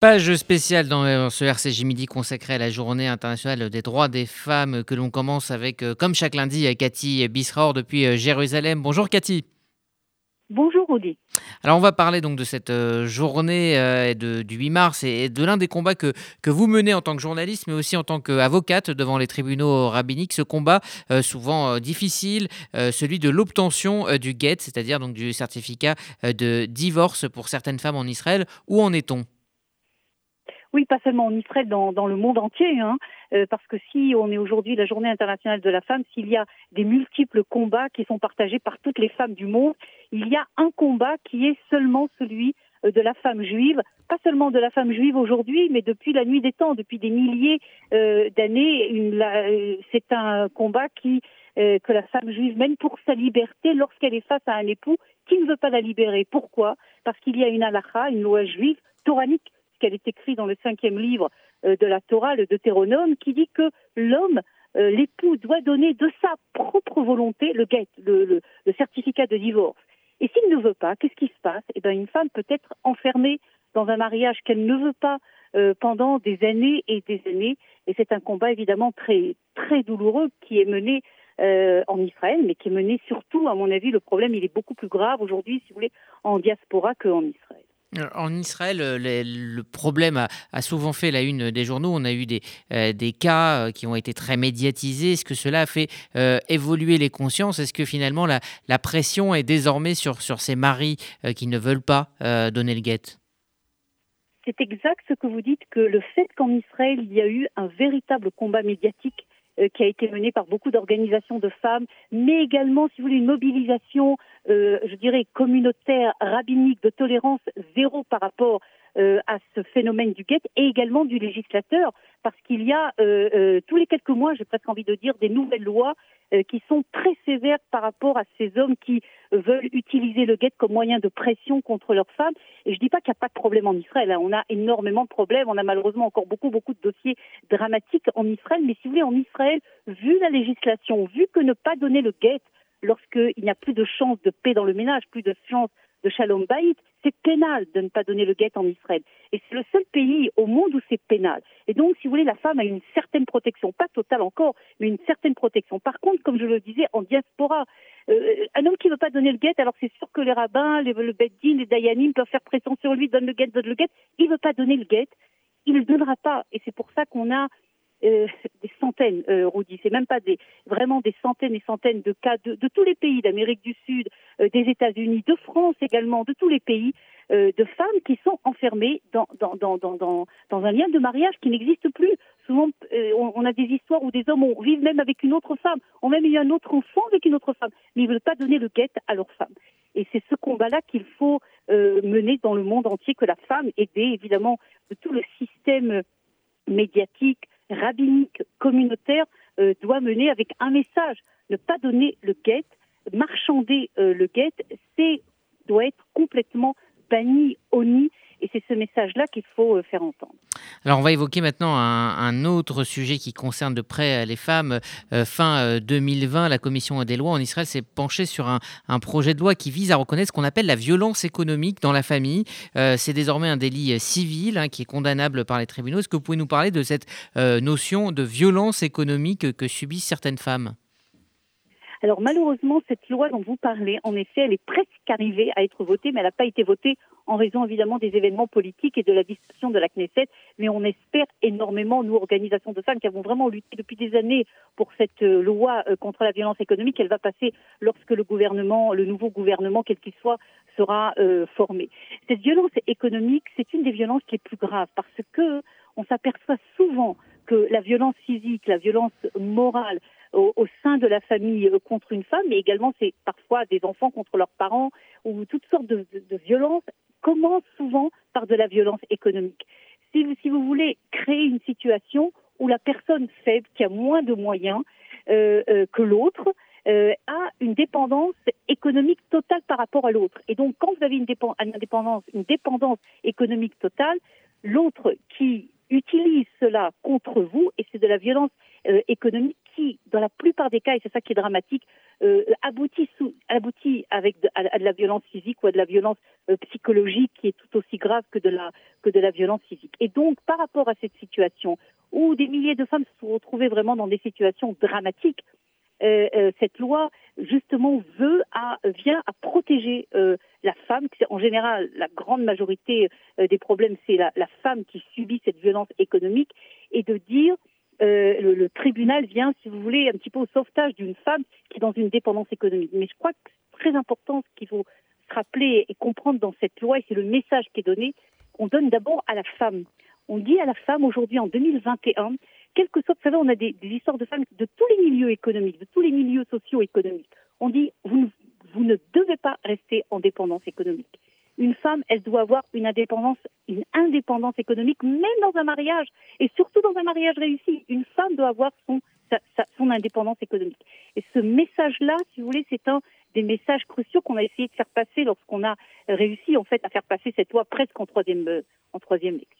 Page spéciale dans ce RCJ Midi consacré à la journée internationale des droits des femmes que l'on commence avec, comme chaque lundi, Cathy Bissraor depuis Jérusalem. Bonjour Cathy. Bonjour Audi. Alors on va parler donc de cette journée du 8 mars et de l'un des combats que vous menez en tant que journaliste mais aussi en tant qu'avocate devant les tribunaux rabbiniques. Ce combat souvent difficile, celui de l'obtention du guet, c'est-à-dire donc du certificat de divorce pour certaines femmes en Israël. Où en est-on ? Oui, pas seulement en Israël, dans le monde entier, parce que si on est aujourd'hui la journée internationale de la femme, s'il y a des multiples combats qui sont partagés par toutes les femmes du monde, il y a un combat qui est seulement celui de la femme juive, pas seulement de la femme juive aujourd'hui, mais depuis la nuit des temps, depuis des milliers d'années, c'est un combat que la femme juive mène pour sa liberté lorsqu'elle est face à un époux qui ne veut pas la libérer. Pourquoi ? Parce qu'il y a une halakha, une loi juive, thoranique, qu'elle est écrite dans le 5e livre de la Torah, le Deutéronome, qui dit que l'homme, l'époux, doit donner de sa propre volonté le guet, le certificat de divorce. Et s'il ne veut pas, qu'est-ce qui se passe ? Eh bien, une femme peut être enfermée dans un mariage qu'elle ne veut pas pendant des années et des années. Et c'est un combat évidemment très, très douloureux qui est mené en Israël, mais qui est mené surtout, à mon avis, le problème il est beaucoup plus grave aujourd'hui, si vous voulez, en diaspora qu'en Israël. En Israël, le problème a souvent fait la une des journaux. On a eu des cas qui ont été très médiatisés. Est-ce que cela a fait évoluer les consciences ? Est-ce que finalement la pression est désormais sur ces maris qui ne veulent pas donner le guet ? C'est exact ce que vous dites, que le fait qu'en Israël, il y a eu un véritable combat médiatique qui a été menée par beaucoup d'organisations de femmes, mais également, si vous voulez, une mobilisation, je dirais, communautaire, rabbinique, de tolérance zéro par rapport à ce phénomène du guet, et également du législateur, parce qu'il y a, tous les quelques mois, j'ai presque envie de dire, des nouvelles lois qui sont très sévères par rapport à ces hommes qui veulent utiliser le guet comme moyen de pression contre leurs femmes. Et je ne dis pas qu'il n'y a pas de problème en Israël. On a énormément de problèmes. On a malheureusement encore beaucoup, beaucoup de dossiers dramatiques en Israël. Mais si vous voulez, en Israël, vu la législation, vu que ne pas donner le guet lorsqu'il n'y a plus de chance de paix dans le ménage, plus de chance de Shalom Bayit, c'est pénal de ne pas donner le guet en Israël. Et c'est le seul pays au monde où c'est pénal. Et donc, si vous voulez, la femme a une certaine protection, pas totale encore, mais une certaine protection. Par contre, comme je le disais, en diaspora, un homme qui ne veut pas donner le guet, alors c'est sûr que les rabbins, le Bedin, les Dayanim peuvent faire pression sur lui, donne le guet. Il ne veut pas donner le guet, il ne le donnera pas. Et c'est pour ça qu'on a des centaines, Rudy, c'est même pas vraiment des centaines et centaines de cas de tous les pays, d'Amérique du Sud, des États-Unis, de France également, de tous les pays, de femmes qui sont enfermées dans un lien de mariage qui n'existe plus. Souvent, on a des histoires où des hommes vivent même avec une autre femme, ont même eu un autre enfant avec une autre femme, mais ils ne veulent pas donner le guet à leur femme. Et c'est ce combat-là qu'il faut mener dans le monde entier, que la femme aidée, évidemment, de tout le système médiatique, rabbinique, communautaire, doit mener avec un message. Ne pas donner le guet, marchander le guet, doit être complètement banni, honni. Et c'est ce message-là qu'il faut faire entendre. Alors on va évoquer maintenant un autre sujet qui concerne de près les femmes. Fin 2020, la Commission des lois en Israël s'est penchée sur un projet de loi qui vise à reconnaître ce qu'on appelle la violence économique dans la famille. C'est désormais un délit civil qui est condamnable par les tribunaux. Est-ce que vous pouvez nous parler de cette notion de violence économique que subissent certaines femmes ? Alors malheureusement, cette loi dont vous parlez, en effet, elle est presque arrivée à être votée, mais elle n'a pas été votée en raison évidemment des événements politiques et de la discussion de la Knesset. Mais on espère énormément, nous, organisations de femmes, qui avons vraiment lutté depuis des années pour cette loi contre la violence économique, elle va passer lorsque le nouveau gouvernement, quel qu'il soit, sera formé. Cette violence économique, c'est une des violences les plus graves, parce que on s'aperçoit souvent que la violence physique, la violence morale, au sein de la famille contre une femme, mais également c'est parfois des enfants contre leurs parents, ou toutes sortes de violences, commencent souvent par de la violence économique. Si vous voulez créer une situation où la personne faible, qui a moins de moyens que l'autre, a une dépendance économique totale par rapport à l'autre. Et donc quand vous avez une dépendance économique totale, l'autre qui utilise cela contre vous, et c'est de la violence économique qui, dans la plupart des cas, et c'est ça qui est dramatique, aboutit à de la violence physique ou à de la violence psychologique qui est tout aussi grave que de la violence physique. Et donc, par rapport à cette situation où des milliers de femmes se sont retrouvées vraiment dans des situations dramatiques, cette loi, justement, vient à protéger la femme. En général, la grande majorité des problèmes, c'est la femme qui subit cette violence économique, et de dire... le tribunal vient, si vous voulez, un petit peu au sauvetage d'une femme qui est dans une dépendance économique. Mais je crois que c'est très important ce qu'il faut se rappeler et comprendre dans cette loi, et c'est le message qui est donné, on donne d'abord à la femme. On dit à la femme aujourd'hui, en 2021, quel que soit, vous savez, on a des histoires de femmes de tous les milieux économiques, de tous les milieux socio-économiques. On dit, vous ne devez pas rester en dépendance économique. Une femme, elle doit avoir une indépendance économique, même dans un mariage, et surtout dans un mariage réussi. Une femme doit avoir son indépendance économique. Et ce message-là, si vous voulez, c'est un des messages cruciaux qu'on a essayé de faire passer lorsqu'on a réussi en fait à faire passer cette loi presque en troisième lecture.